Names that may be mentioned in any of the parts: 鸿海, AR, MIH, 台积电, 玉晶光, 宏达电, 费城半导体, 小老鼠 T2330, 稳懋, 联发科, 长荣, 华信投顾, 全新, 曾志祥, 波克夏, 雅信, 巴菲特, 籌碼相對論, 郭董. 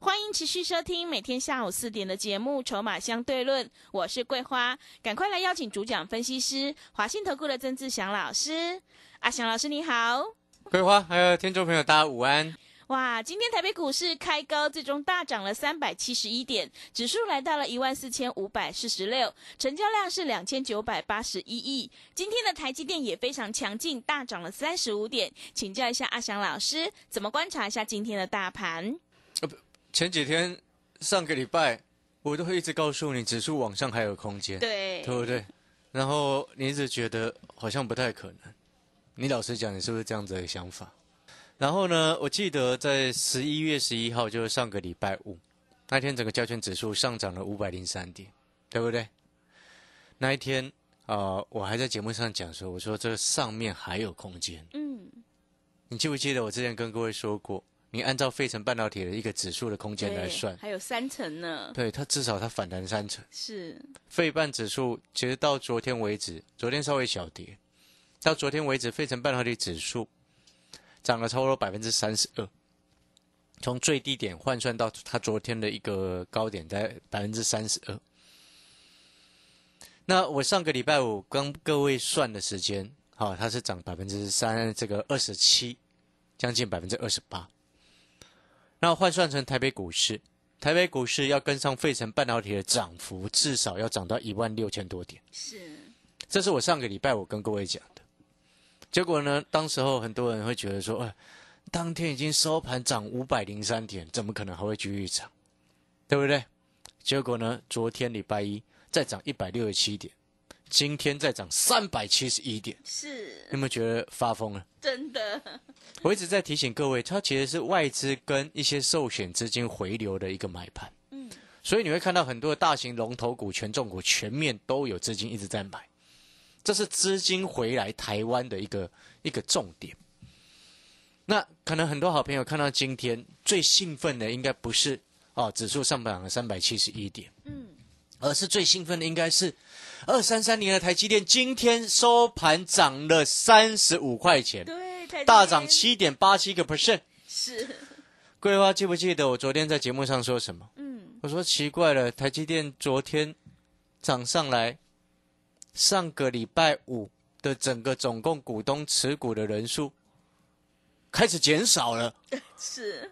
欢迎持续收听每天下午4点的节目《筹码相对论》，我是桂花，赶快来邀请主讲分析师华信投顾的曾志祥老师。阿祥老师你好，桂花还有听众朋友大家午安。哇，今天台北股市开高，最终大涨了371点，指数来到了 14,546， 成交量是2981亿。今天的台积电也非常强劲，大涨了35点。请教一下阿翔老师，怎么观察一下今天的大盘？前几天上个礼拜我都会一直告诉你指数往上还有空间，对不对？然后你一直觉得好像不太可能，你老实讲，你是不是这样子的想法？然后呢，我记得在11月11号就是上个礼拜五，那天整个加权指数上涨了503点，对不对？那一天我还在节目上讲说，我说这上面还有空间。你记不记得我之前跟各位说过，你按照费城半导体的一个指数的空间来算，还有3层呢。对，它至少它反弹3层。是。费半指数其实到昨天为止，昨天稍微小跌，到昨天为止费城半导体指数涨了超过 32%， 从最低点换算到它昨天的一个高点在 32%。 那我上个礼拜五跟各位算的时间，它是涨 27%， 将近 28%。 那换算成台北股市，台北股市要跟上费城半导体的涨幅，至少要涨到16000多点。是，这是我上个礼拜五跟各位讲的。结果呢，当时候很多人会觉得说，当天已经收盘涨503点，怎么可能还会继续涨，对不对？结果呢，昨天礼拜一再涨167点，今天再涨371点，是，你们觉得发疯了？真的。我一直在提醒各位，它其实是外资跟一些寿险资金回流的一个买盘，所以你会看到很多大型龙头股、权重股全面都有资金一直在买。这是资金回来台湾的一个重点。那可能很多好朋友看到今天最兴奋的应该不是指数上涨了371点，而是最兴奋的应该是2330的台积电今天收盘涨了35块钱，对，大涨 7.87%。 是，桂花记不记得我昨天在节目上说什么？我说奇怪了，台积电昨天涨上来，上个礼拜五的整个总共股东持股的人数开始减少了。是。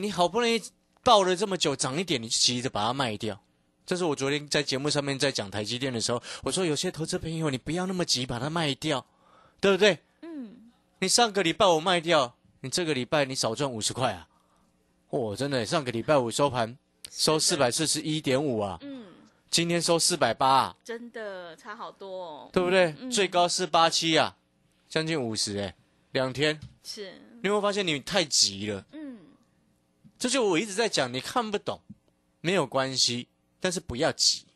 你好不容易抱了这么久，涨一点你急着把它卖掉。这是我昨天在节目上面在讲台积电的时候，我说有些投资朋友你不要那么急把它卖掉，对不对？你上个礼拜我卖掉，你这个礼拜你少赚50块啊。真的，上个礼拜五收盘收 441.5 啊。今天收480啊，真的差好多对不对？最高487啊，将近502天。是，你会发现你太急了。这就我一直在讲，你看不懂没有关系，但是不要急，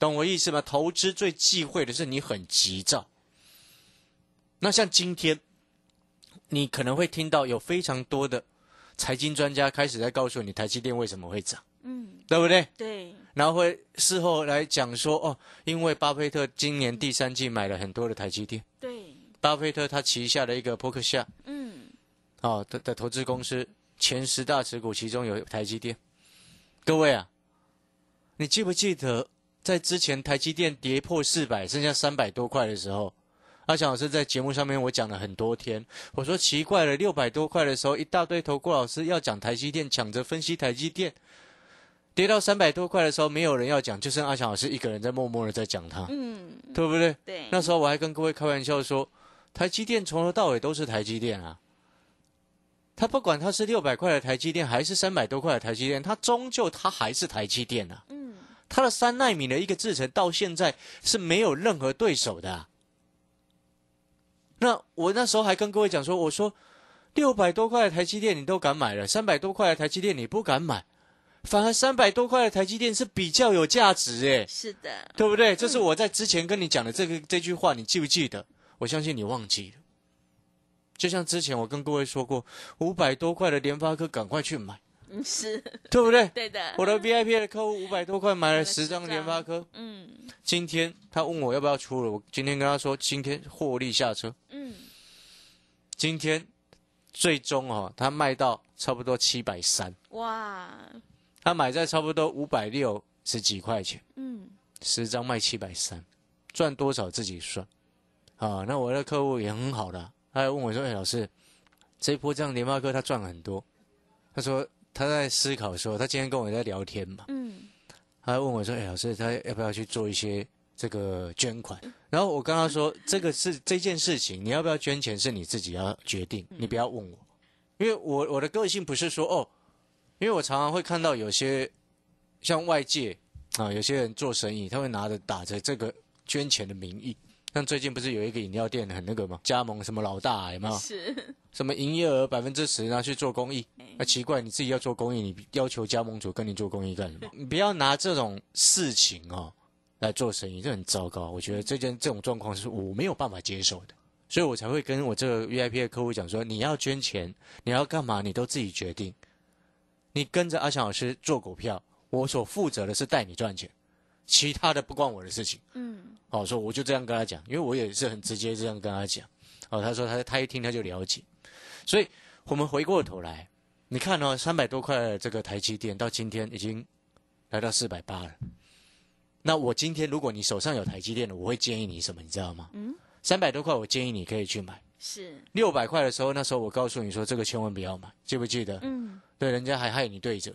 懂我意思吗？投资最忌讳的是你很急躁。那像今天，你可能会听到有非常多的财经专家开始在告诉你台积电为什么会涨，对不对？对。然后会事后来讲说，因为巴菲特今年第三季买了很多的台积电。对。巴菲特他旗下的一个波克夏，的投资公司前10大持股其中有台积电。各位啊，你记不记得在之前台积电跌破400，剩下300多块的时候，阿翔老师在节目上面我讲了很多天，我说奇怪了，600多块的时候一大堆投顾老师要讲台积电，抢着分析台积电。跌到300多块的时候，没有人要讲，就剩阿翔老师一个人在默默的在讲它，对不对？对。那时候我还跟各位开玩笑说，台积电从头到尾都是台积电啊，它不管它是600块的台积电，还是300多块的台积电，它终究它还是台积电啊。它的3奈米的一个制程到现在是没有任何对手的啊。那我那时候还跟各位讲说，我说600多块的台积电你都敢买了，300多块的台积电你不敢买。反而300多块的台积电是比较有价值诶。是的，对不对？这是我在之前跟你讲的这句话，你记不记得？我相信你忘记了。就像之前我跟各位说过，500多块的联发科赶快去买，是，对不对？对的。我的 VIP 的客户500多块买了10张联发科，今天他问我要不要出了，我今天跟他说，今天获利下车，今天最终他卖到差不多730，哇，他买在差不多560几块钱，10张卖730，赚多少自己算啊。那我的客户也很好的。他还问我说：“哎，老师，这一波这样联发科他赚很多。”他说他在思考说，他今天跟我在聊天嘛，他还问我说：“哎，老师，他要不要去做一些这个捐款？”然后我跟他说：“这件事情，你要不要捐钱是你自己要决定，你不要问我，因为我的个性不是说哦，因为我常常会看到有些像外界啊，有些人做生意，他会打着这个捐钱的名义。”像最近不是有一个饮料店很那个吗？加盟什么老大有没有？是。什么营业额10%拿去做公益？那奇怪，你自己要做公益，你要求加盟主跟你做公益干什么？你不要拿这种事情来做生意，这很糟糕。我觉得这种状况是我没有办法接受的，所以我才会跟我这个 VIP 的客户讲说，你要捐钱，你要干嘛，你都自己决定。你跟着阿翔老师做股票，我所负责的是带你赚钱。其他的不关我的事情，所以我就这样跟他讲，因为我也是很直接这样跟他讲，他说他一听他就了解，所以我们回过头来，你看300多块的这个台积电到今天已经来到480了，那我今天如果你手上有台积电的，我会建议你什么，你知道吗？300多块我建议你可以去买，是600块的时候，那时候我告诉你说这个千万不要买，记不记得？对，人家还害你对折。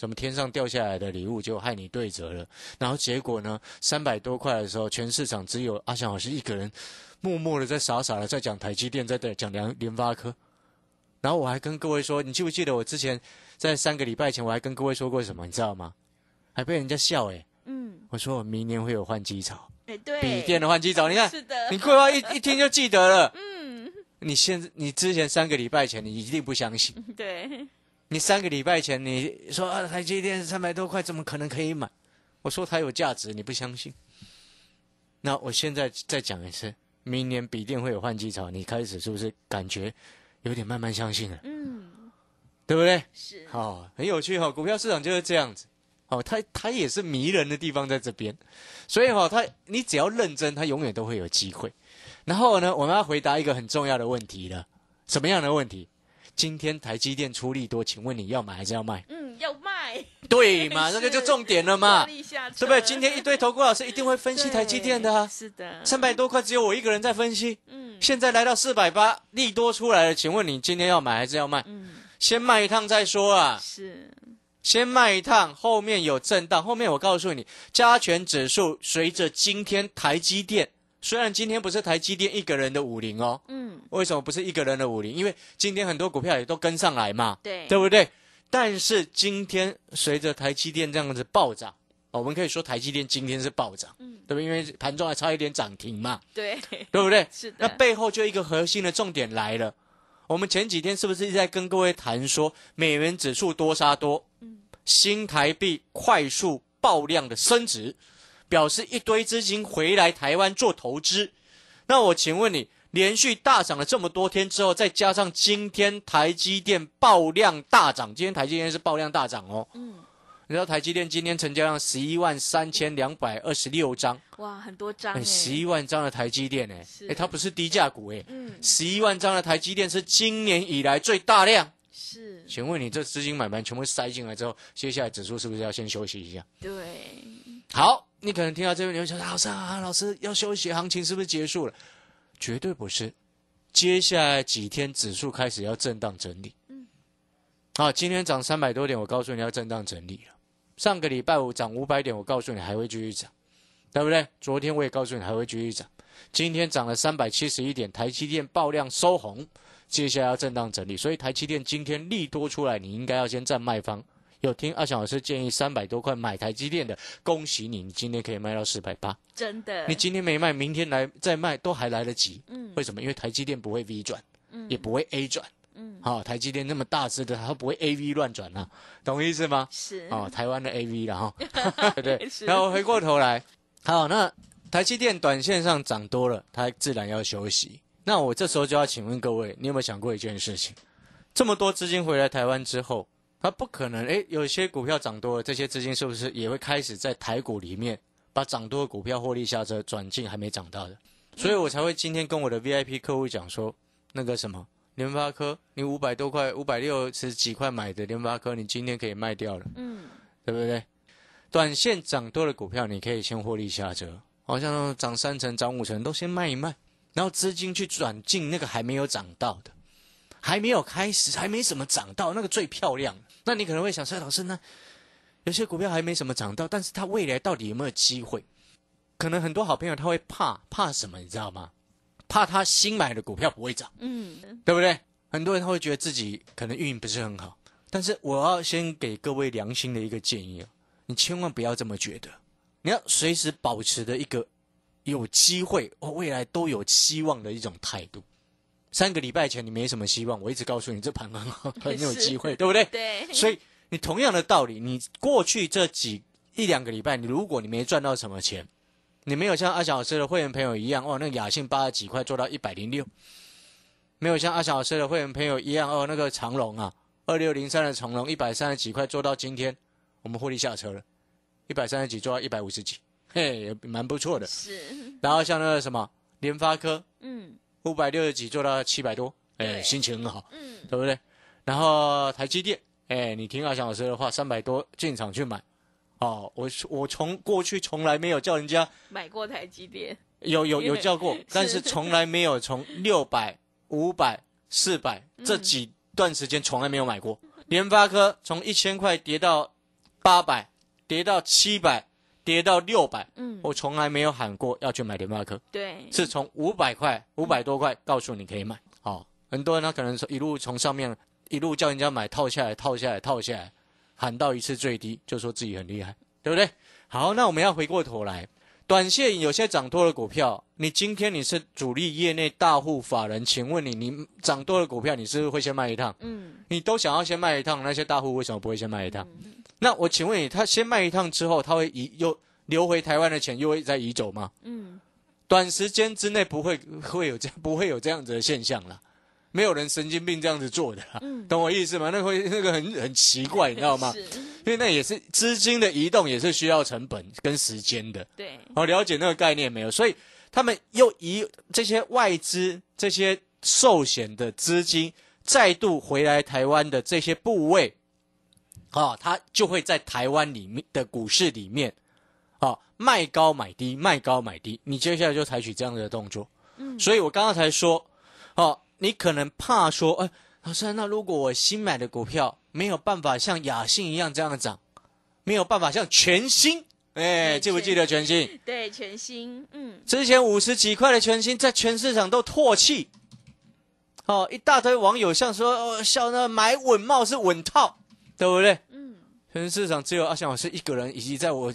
什么天上掉下来的礼物就害你对折了，然后结果呢？300多块的时候，全市场只有阿翔老师一个人，默默的在傻傻的在讲台积电，在讲联发科。然后我还跟各位说，你记不记得我之前在3个礼拜前，我还跟各位说过什么？你知道吗？还被人家笑我说我明年会有换机潮，对，笔电的换机潮，你看，是的，你规划一听就记得了，你之前3个礼拜前你一定不相信，对。你3个礼拜前你说啊，台积电300多块怎么可能可以买？我说它有价值，你不相信。那我现在再讲一次，明年笔电会有换机潮，你开始是不是感觉有点慢慢相信了？对不对？是。很有趣股票市场就是这样子。它也是迷人的地方在这边，所以你只要认真，它永远都会有机会。然后呢，我们要回答一个很重要的问题了，什么样的问题？今天台积电出利多，请问你要买还是要卖？要卖。对嘛，那个就重点了嘛，对不对？今天一堆投顾老师一定会分析台积电的啊。是的。300多块只有我一个人在分析。现在来到480，利多出来了，请问你今天要买还是要卖？先卖一趟再说啊。是。先卖一趟，后面有震荡，后面我告诉你，加权指数随着今天台积电。虽然今天不是台积电一个人的50为什么不是一个人的50？因为今天很多股票也都跟上来嘛，对，对不对？但是今天随着台积电这样子暴涨，我们可以说台积电今天是暴涨，对不对？因为盘中还差一点涨停嘛，对，对不对？是的。那背后就一个核心的重点来了，我们前几天是不是一直在跟各位谈说美元指数多杀多，新台币快速爆量的升值？表示一堆资金回来台湾做投资，那我请问你，连续大涨了这么多天之后，再加上今天台积电爆量大涨，今天台积电是爆量大涨你知道台积电今天成交量113226张，哇，很多张11万张的台积电它不是低价股11万张的台积电是今年以来最大量。是，请问你这资金买盘全部塞进来之后，接下来指数是不是要先休息一下？对，好。你可能听到这边，你会想说：“老师要休息，行情是不是结束了？”绝对不是，接下来几天指数开始要震荡整理。今天涨300多点，我告诉你要震荡整理了。上个礼拜五涨500点，我告诉你还会继续涨，对不对？昨天我也告诉你还会继续涨。今天涨了371点，台积电爆量收红，接下来要震荡整理。所以台积电今天利多出来，你应该要先站卖方。有听阿翔老师建议300多块买台积电的，恭喜你，你今天可以卖到480，真的。你今天没卖，明天来再卖都还来得及。为什么？因为台积电不会 V 转，也不会 A 转，嗯，好、哦，台积电那么大只的，它不会 AV 乱转啊，懂意思吗？是，哦，台湾的 AV 啦哈，对对。然后回过头来，好，那台积电短线上涨多了，它自然要休息。那我这时候就要请问各位，你有没有想过一件事情？这么多资金回来台湾之后，它不可能，哎，有些股票涨多了，这些资金是不是也会开始在台股里面把涨多的股票获利下车，转进还没涨到的？所以我才会今天跟我的 VIP 客户讲说，那个什么联发科，你500多块、560几块买的联发科，你今天可以卖掉了，嗯，对不对？短线涨多的股票，你可以先获利下车，好像涨3成、涨5成都先卖一卖，然后资金去转进那个还没有涨到的，还没有开始，还没什么涨到，那个最漂亮。那你可能会想说，老师呢，有些股票还没什么涨到，但是它未来到底有没有机会？可能很多好朋友他会怕什么，你知道吗？怕他新买的股票不会涨，嗯，对不对？很多人他会觉得自己可能运营不是很好，但是我要先给各位良心的一个建议啊，你千万不要这么觉得，你要随时保持的一个有机会、哦、未来都有希望的一种态度。3个礼拜前你没什么希望，我一直告诉你这盘很好，很有机会，对不对？对。所以你同样的道理，你过去这1两个礼拜，你如果你没赚到什么钱，你没有像阿翔老师的会员朋友一样，哦，那个雅信80几块做到106，没有像阿翔老师的会员朋友一样，哦，那个长荣啊，2603的长荣130几块做到今天，我们获利下车了，130几做到150几，嘿，也蛮不错的。是。然后像那个什么联发科，嗯，560几做到700多，哎，心情很好，嗯，对不对？然后台积电，哎，你听阿翔老师的话，300多进场去买。哦，我从过去从来没有叫人家买过台积电，有叫过，但是从来没有从600、500、400这几段时间从来没有买过。联发科从1000块跌到800，跌到700，跌到600，嗯，我从来没有喊过要去买联发科，对，是从500块、500多块告诉你可以买。哦，很多人他可能一路从上面一路叫人家买，套下来，套下来，套下来。喊到一次最低就说自己很厉害，对不对？好，那我们要回过头来，短线有些涨多的股票，你今天你是主力业内大户法人，请问你涨多的股票你是不是会先卖一趟？嗯，你都想要先卖一趟，那些大户为什么不会先卖一趟？嗯，那我请问你，他先卖一趟之后，他会又流回台湾的钱又会再移走吗？嗯，短时间之内不会有这样子的现象啦，没有人神经病这样子做的啦，嗯，懂我意思吗？那个很奇怪，你知道吗？因为那也是资金的移动，也是需要成本跟时间的。对，好，了解那个概念没有？所以他们又移这些外资、这些寿险的资金再度回来台湾的这些部位，啊，他就会在台湾里面的股市里面，啊，卖高买低，卖高买低。你接下来就采取这样的动作。嗯，所以我刚刚才说，啊。你可能怕说，哎，老师，那如果我新买的股票没有办法像雅信一样这样涨，没有办法像全新，哎，记不记得全新？对，全新，嗯，之前50几块的全新在全市场都唾弃，哦，一大堆网友像说，哦，笑那买稳帽是稳套，对不对？嗯，全市场只有阿翔老师一个人，以及在我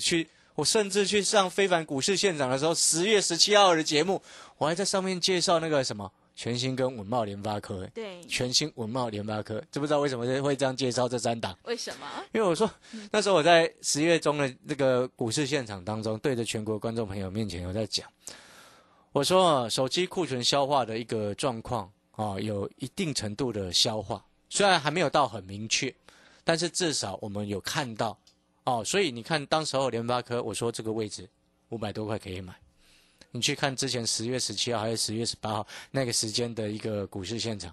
甚至去上非凡股市现场的时候，10月17号的节目，我还在上面介绍那个什么。全新跟稳懋联发科，对，全新稳懋联发科，知不知道为什么会这样介绍这三档？为什么？因为我说那时候我在10月中的那个股市现场当中，对着全国观众朋友面前，我在讲，我说，啊，手机库存消化的一个状况啊，有一定程度的消化，虽然还没有到很明确，但是至少我们有看到哦，啊，所以你看，当时候联发科，我说这个位置500多块可以买。你去看之前10月17号还是10月18号那个时间的一个股市现场，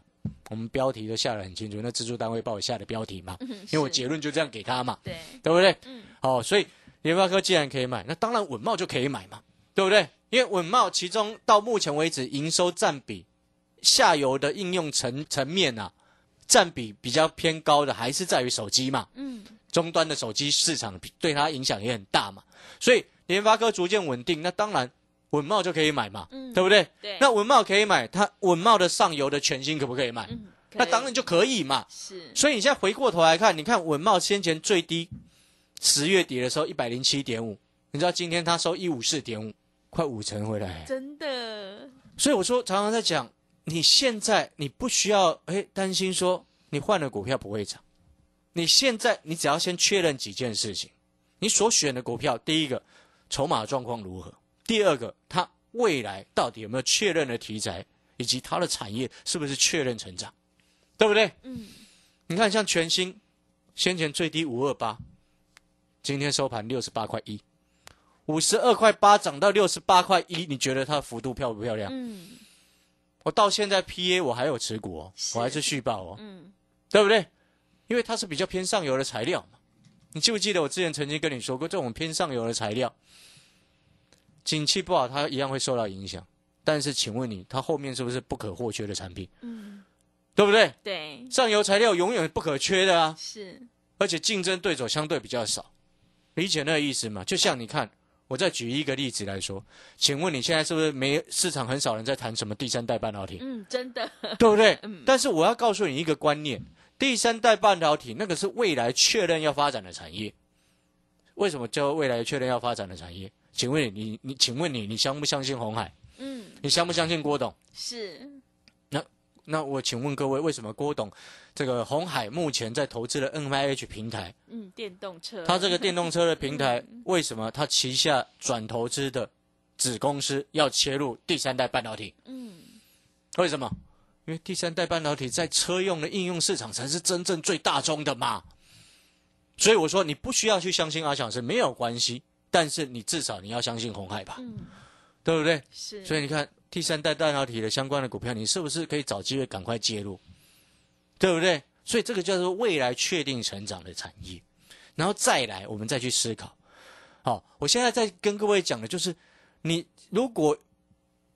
我们标题都下得很清楚，那制作单位帮我下的标题嘛，嗯，因为我结论就这样给他嘛，对，对不对？嗯，哦，所以联发科既然可以买，那当然稳懋就可以买嘛，对不对？因为稳懋其中到目前为止营收占比下游的应用层面啊，占比比较偏高的还是在于手机嘛，嗯，终端的手机市场对它影响也很大嘛，所以联发科逐渐稳定，那当然。稳懋就可以买嘛，嗯，对不对？对，那稳懋可以买，它稳懋的上游的全新可不可以买？嗯，可以，那当然就可以嘛。是，所以你现在回过头来看，你看稳懋先前最低10月底的时候 107.5， 你知道今天它收 154.5， 快5成回来，真的。所以我说常常在讲你现在你不需要担心说你换了股票不会涨，你现在你只要先确认几件事情，你所选的股票，第一个筹码状况如何，第二个它未来到底有没有确认的题材，以及它的产业是不是确认成长，对不对？嗯，你看像全新先前最低528，今天收盘68块1，52块8涨到68块1，你觉得它的幅度漂不漂亮？嗯，我到现在 PA 我还有持股哦，我还是续报哦，嗯，对不对？因为它是比较偏上游的材料嘛，你记不记得我之前曾经跟你说过，这种偏上游的材料，景气不好它一样会受到影响，但是请问你，它后面是不是不可或缺的产品？嗯，对不对？对，上游材料永远不可缺的啊，是，而且竞争对手相对比较少，理解那个意思嘛？就像你看，我再举一个例子来说，请问你现在是不是市场很少人在谈什么第三代半导体？嗯，真的，对不对？嗯，但是我要告诉你一个观念，第三代半导体那个是未来确认要发展的产业。为什么叫未来确认要发展的产业？请问你请问你相不相信鸿海？嗯，你相不相信郭董？是。那我请问各位，为什么郭董这个鸿海目前在投资的 MIH 平台，嗯，电动车，他这个电动车的平台，为什么他旗下转投资的子公司要切入第三代半导体？嗯，为什么？因为第三代半导体在车用的应用市场才是真正最大宗的嘛。所以我说你不需要去相信阿翔是没有关系，但是你至少你要相信鸿海吧，嗯，对不对？是。所以你看，第三代半导体的相关的股票，你是不是可以找机会赶快介入，对不对？所以这个叫做未来确定成长的产业，然后再来我们再去思考。好，我现在在跟各位讲的就是，你如果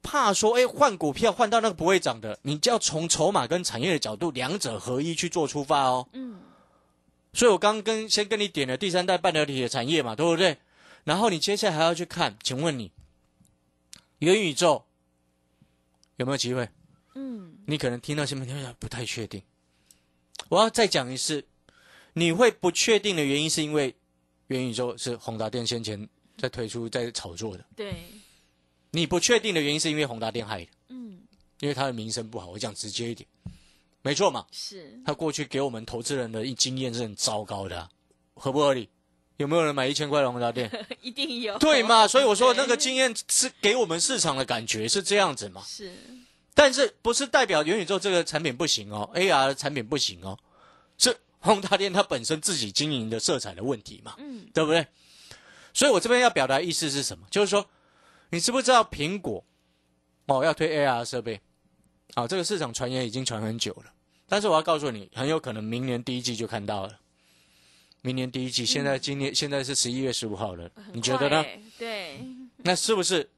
怕说换股票换到那个不会涨的，你就要从筹码跟产业的角度两者合一去做出发哦。嗯。所以我刚先跟你点了第三代半导体的产业嘛，对不对？然后你接下来还要去看，请问你元宇宙有没有机会？嗯，你可能听到新闻不太确定。我要再讲一次，你会不确定的原因是因为元宇宙是宏达电先前在推出在炒作的。对。你不确定的原因是因为宏达电害的。嗯。因为它的名声不好，我讲直接一点。没错嘛。是。它过去给我们投资人的经验是很糟糕的啊。合不合理？有没有人买1000块的宏达电？一定有。对嘛，所以我说那个经验是给我们市场的感觉是这样子嘛。是。但是不是代表元宇宙这个产品不行哦 ,AR 的产品不行哦。是宏达电它本身自己经营的色彩的问题嘛。嗯。对不对？所以我这边要表达意思是什么，就是说你知不知道苹果要推 AR 设备啊，这个市场传言已经传很久了。但是我要告诉你，很有可能明年第一季就看到了。明年第一季，现在今年、现在是11月15号了，你觉得呢？对，那是不是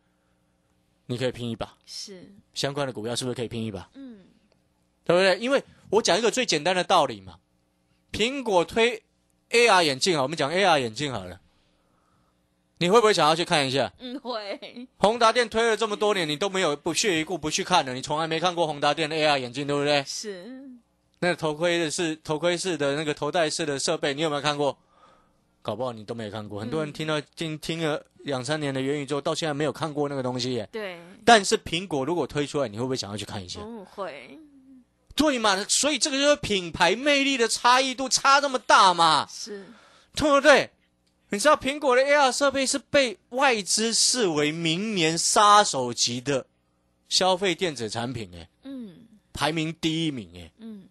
你可以拼一把？是，相关的股票是不是可以拼一把？嗯，对不对？因为我讲一个最简单的道理嘛，苹果推 AR 眼镜啊，我们讲 AR 眼镜好了，你会不会想要去看一下？嗯，会。宏达电推了这么多年，你都没有不屑一顾不去看了，你从来没看过宏达电的 AR 眼镜，对不对？是。那头盔式的那个头戴式的设备，你有没有看过？搞不好你都没看过。很多人听了2-3年的元宇宙，到现在没有看过那个东西耶。对。但是苹果如果推出来，你会不会想要去看一下？嗯，会。对嘛，所以这个就是品牌魅力的差异度差这么大嘛。是。对不对？你知道苹果的 AR 设备是被外资视为明年杀手级的消费电子产品耶。嗯。排名第一名耶。嗯。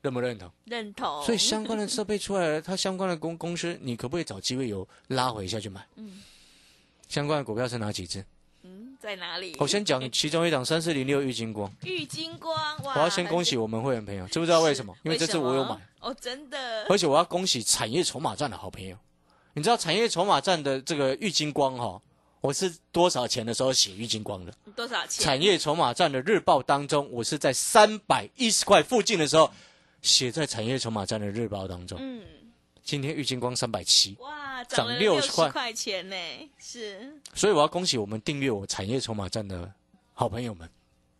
认不认同？认同。所以相关的设备出来了，它相关的公司，你可不可以找机会拉回下去买？嗯。相关的股票是哪几只？嗯，在哪里？我先讲其中一档3406玉金光。玉金光，哇！我要先恭喜我们会员朋友，知不知道为什么？因为这次我有买。哦，真的。而且我要恭喜产业筹码站的好朋友。你知道产业筹码站的这个玉金光我是多少钱的时候写玉金光的？多少钱？产业筹码站的日报当中，我是在310块附近的时候。写在产业筹码站的日报当中。嗯，今天玉金光370，哇，涨了60块钱呢，是。所以我要恭喜我们订阅我产业筹码站的好朋友们。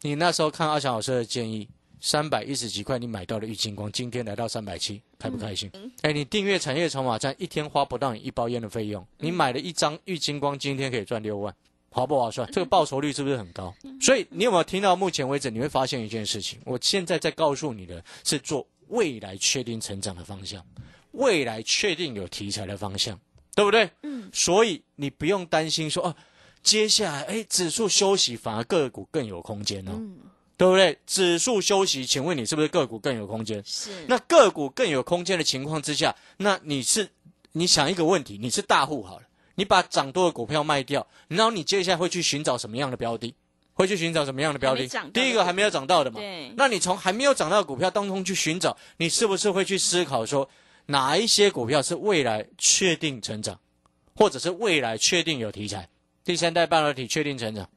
你那时候看阿翔老师的建议，310几块你买到了玉金光，今天来到370，开不开心？你订阅产业筹码站一天花不到你一包烟的费用，你买了一张玉金光，今天可以赚6万。划不划算？这个报酬率是不是很高？所以你有没有听到？目前为止你会发现一件事情，我现在在告诉你的是做未来确定成长的方向，未来确定有题材的方向，对不对？嗯。所以你不用担心说啊，接下来指数休息反而个股更有空间哦。嗯，对不对？指数休息，请问你是不是个股更有空间？是。那个股更有空间的情况之下，那你想一个问题，你是大户好了，你把涨多的股票卖掉，然后你接下来会去寻找什么样的标的？会去寻找什么样的标的？第一个还没有涨到的嘛。对。那你从还没有涨到的股票当中去寻找，你是不是会去思考说，哪一些股票是未来确定成长，或者是未来确定有题材？第三代半导体确定成长，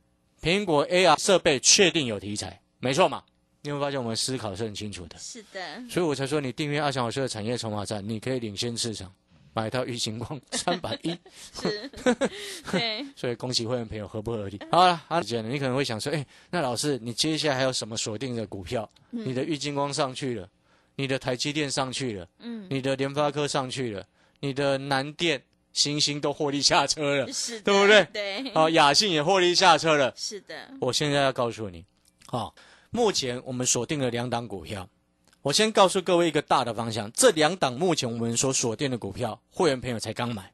苹果 AR 设备确定有题材。没错嘛，你会发现我们思考是很清楚的。是的，所以我才说你订阅阿翔老师的产业筹码站，你可以领先市场，买到玉星光310。是，对。所以恭喜会员朋友合不合理？好了，阿姐，你可能会想说，那老师，你接下来还有什么锁定的股票？你的玉星光上去了，你的台积电上去了，你的联发科上去了，你的南电、星星都获利下车了，是的，对不对？对。好，雅信也获利下车了，是的。我现在要告诉你，好。目前我们锁定了两档股票，我先告诉各位一个大的方向。这两档目前我们所锁定的股票，会员朋友才刚买，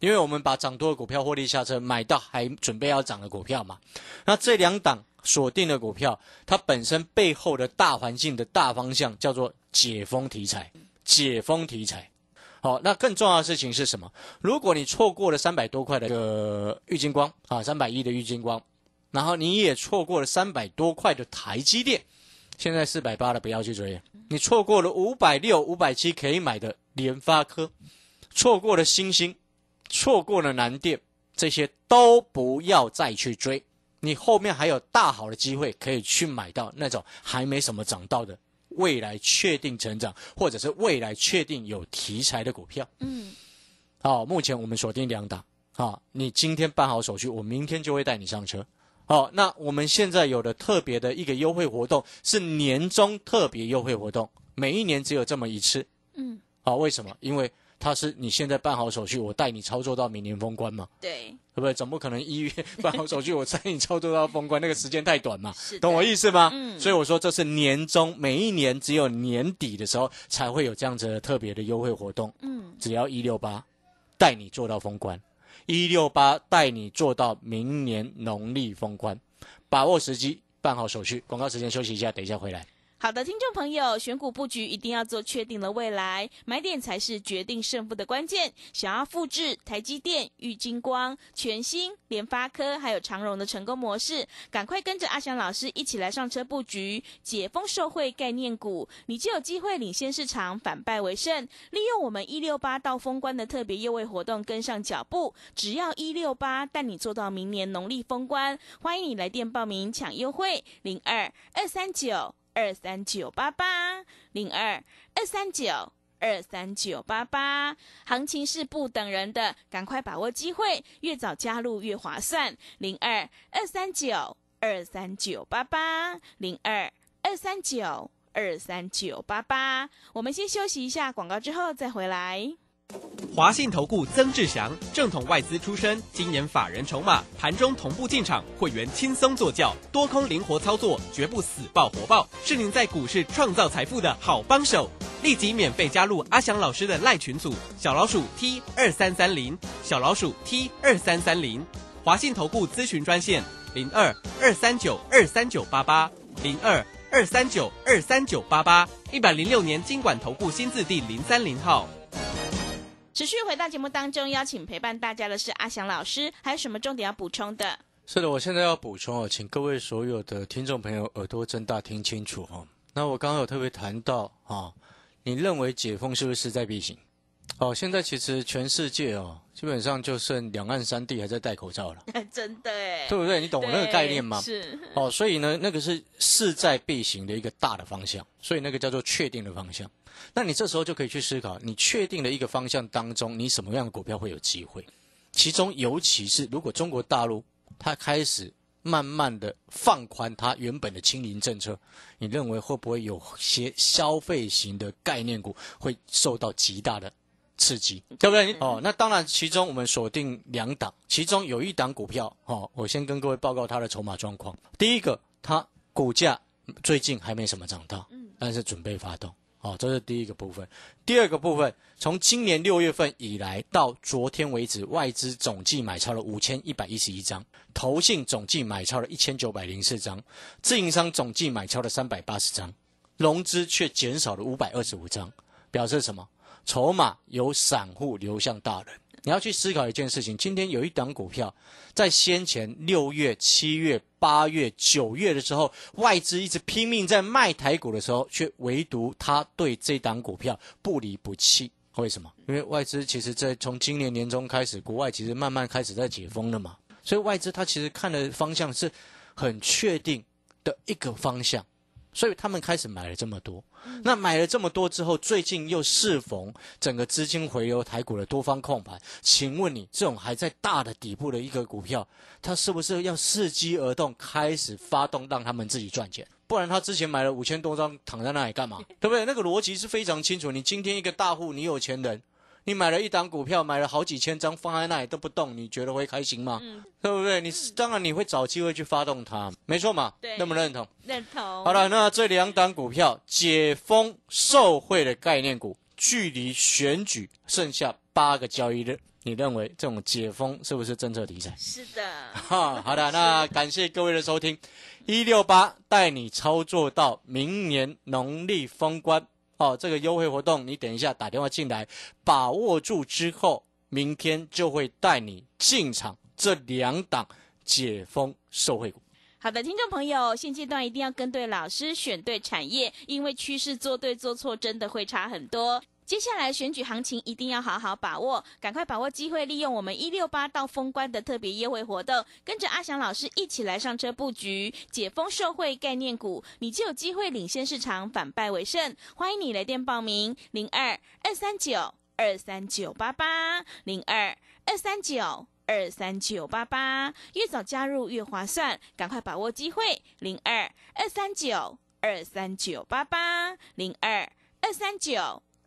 因为我们把涨多的股票获利下车，买到还准备要涨的股票嘛。那这两档锁定的股票，它本身背后的大环境的大方向叫做解封题材，解封题材。好，那更重要的事情是什么？如果你错过了300多块的玉晶光啊，310的玉晶光。然后你也错过了300多块的台积电，现在480的不要去追。你错过了560、570可以买的联发科，错过了星星，错过了南电，这些都不要再去追。你后面还有大好的机会可以去买到那种还没什么涨到的未来确定成长，或者是未来确定有题材的股票。嗯，好，目前我们锁定两档。好，你今天办好手续，我明天就会带你上车。好，那我们现在有的特别的一个优惠活动是年终特别优惠活动，每一年只有这么一次。嗯，好，为什么？因为它是你现在办好手续，我带你操作到明年封关嘛。对，对不对？总不可能1月办好手续，我带你操作到封关，那个时间太短嘛，懂我意思吗？嗯，所以我说这是年终，每一年只有年底的时候才会有这样子的特别的优惠活动。嗯，只要168带你做到封关。168带你做到明年农历封关，把握时机，办好手续。广告时间休息一下，等一下回来。好的，听众朋友，选股布局一定要做确定了未来，买点才是决定胜负的关键。想要复制台积电、玉晶光、全新、联发科还有长荣的成功模式，赶快跟着阿翔老师一起来上车布局解封受惠概念股，你就有机会领先市场，反败为胜。利用我们168到封关的特别优惠活动，跟上脚步，只要168带你做到明年农历封关。欢迎你来电报名抢优惠，02-239-23988，02-239-23988，行情是不等人的，赶快把握机会，越早加入越划算。02-239-23988，02-239-23988。我们先休息一下，广告之后再回来。华信投顾曾志祥，正统外资出身，今年法人筹码，盘中同步进场，会员轻松做教，多空灵活操作，绝不死抱活抱，是您在股市创造财富的好帮手。立即免费加入阿翔老师的赖群组，小老鼠 T2330，小老鼠 T2330。华信投顾咨询专线02-239-23988，02-239-23988，106年金管投顾新字第030号。持续回到节目当中，邀请陪伴大家的是阿翔老师，还有什么重点要补充的？是的，我现在要补充哦，请各位所有的听众朋友耳朵睁大听清楚哦。那我刚刚有特别谈到哦，你认为解封是不是势在必行？哦，现在其实全世界哦，基本上就剩两岸3地还在戴口罩了，真的哎，对不对？你懂我那个概念吗？是哦，所以呢，那个是势在必行的一个大的方向，所以那个叫做确定的方向。那你这时候就可以去思考，你确定的一个方向当中，你什么样的股票会有机会？其中尤其是如果中国大陆它开始慢慢的放宽它原本的清零政策，你认为会不会有些消费型的概念股会受到极大的刺激，对不对？哦，那当然，其中我们锁定两档，其中有一档股票，哦，我先跟各位报告它的筹码状况。第一个，它股价最近还没什么涨到，但是准备发动，哦，这是第一个部分。第二个部分，从今年6月份以来到昨天为止，外资总计买超了5111张，投信总计买超了1904张，自营商总计买超了380张，融资却减少了525张，表示什么？筹码由散户流向大人。你要去思考一件事情，今天有一档股票在先前6月、7月、8月、9月的时候，外资一直拼命在卖台股的时候，却唯独他对这档股票不离不弃。为什么？因为外资其实在从今年年中开始，国外其实慢慢开始在解封了嘛，所以外资他其实看的方向是很确定的一个方向，所以他们开始买了这么多。那买了这么多之后，最近又适逢整个资金回流台股的多方控盘，请问你这种还在大的底部的一个股票，它是不是要伺机而动，开始发动让他们自己赚钱？不然他之前买了5000多张躺在那里干嘛？对不对？那个逻辑是非常清楚。你今天一个大户，你有钱人，你买了一档股票，买了好几千张放在那里都不动，你觉得会开心吗？对不对？你当然你会找机会去发动它，没错嘛？对，认不认同？认同。好了，那这两档股票解封受惠的概念股，距离选举剩下8个交易日，你认为这种解封是不是政策题材？是的。好的，那感谢各位的收听， 168 带你操作到明年农历封关。哦，这个优惠活动你等一下打电话进来，把握住之后，明天就会带你进场这两档解封受惠股。好的，听众朋友，现阶段一定要跟对老师，选对产业，因为趋势做对做错真的会差很多。接下来选举行情一定要好好把握，赶快把握机会，利用我们168到封关的特别优惠活动，跟着阿翔老师一起来上车布局解封受惠概念股，你就有机会领先市场，反败为胜。欢迎你来电报名 02-239-23988 02-239-23988， 越早加入越划算，赶快把握机会 02-239-23988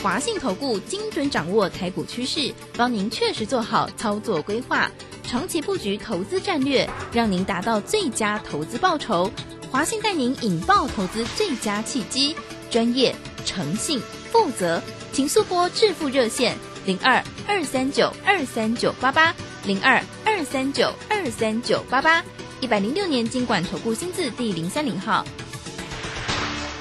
华信投顾精准掌握台股趋势，帮您确实做好操作规划，长期布局投资战略，让您达到最佳投资报酬。华信带您引爆投资最佳契机，专业、诚信、负责，请速拨致富热线02-239-23988 02-239-23988，106年金管投顾新字第030号。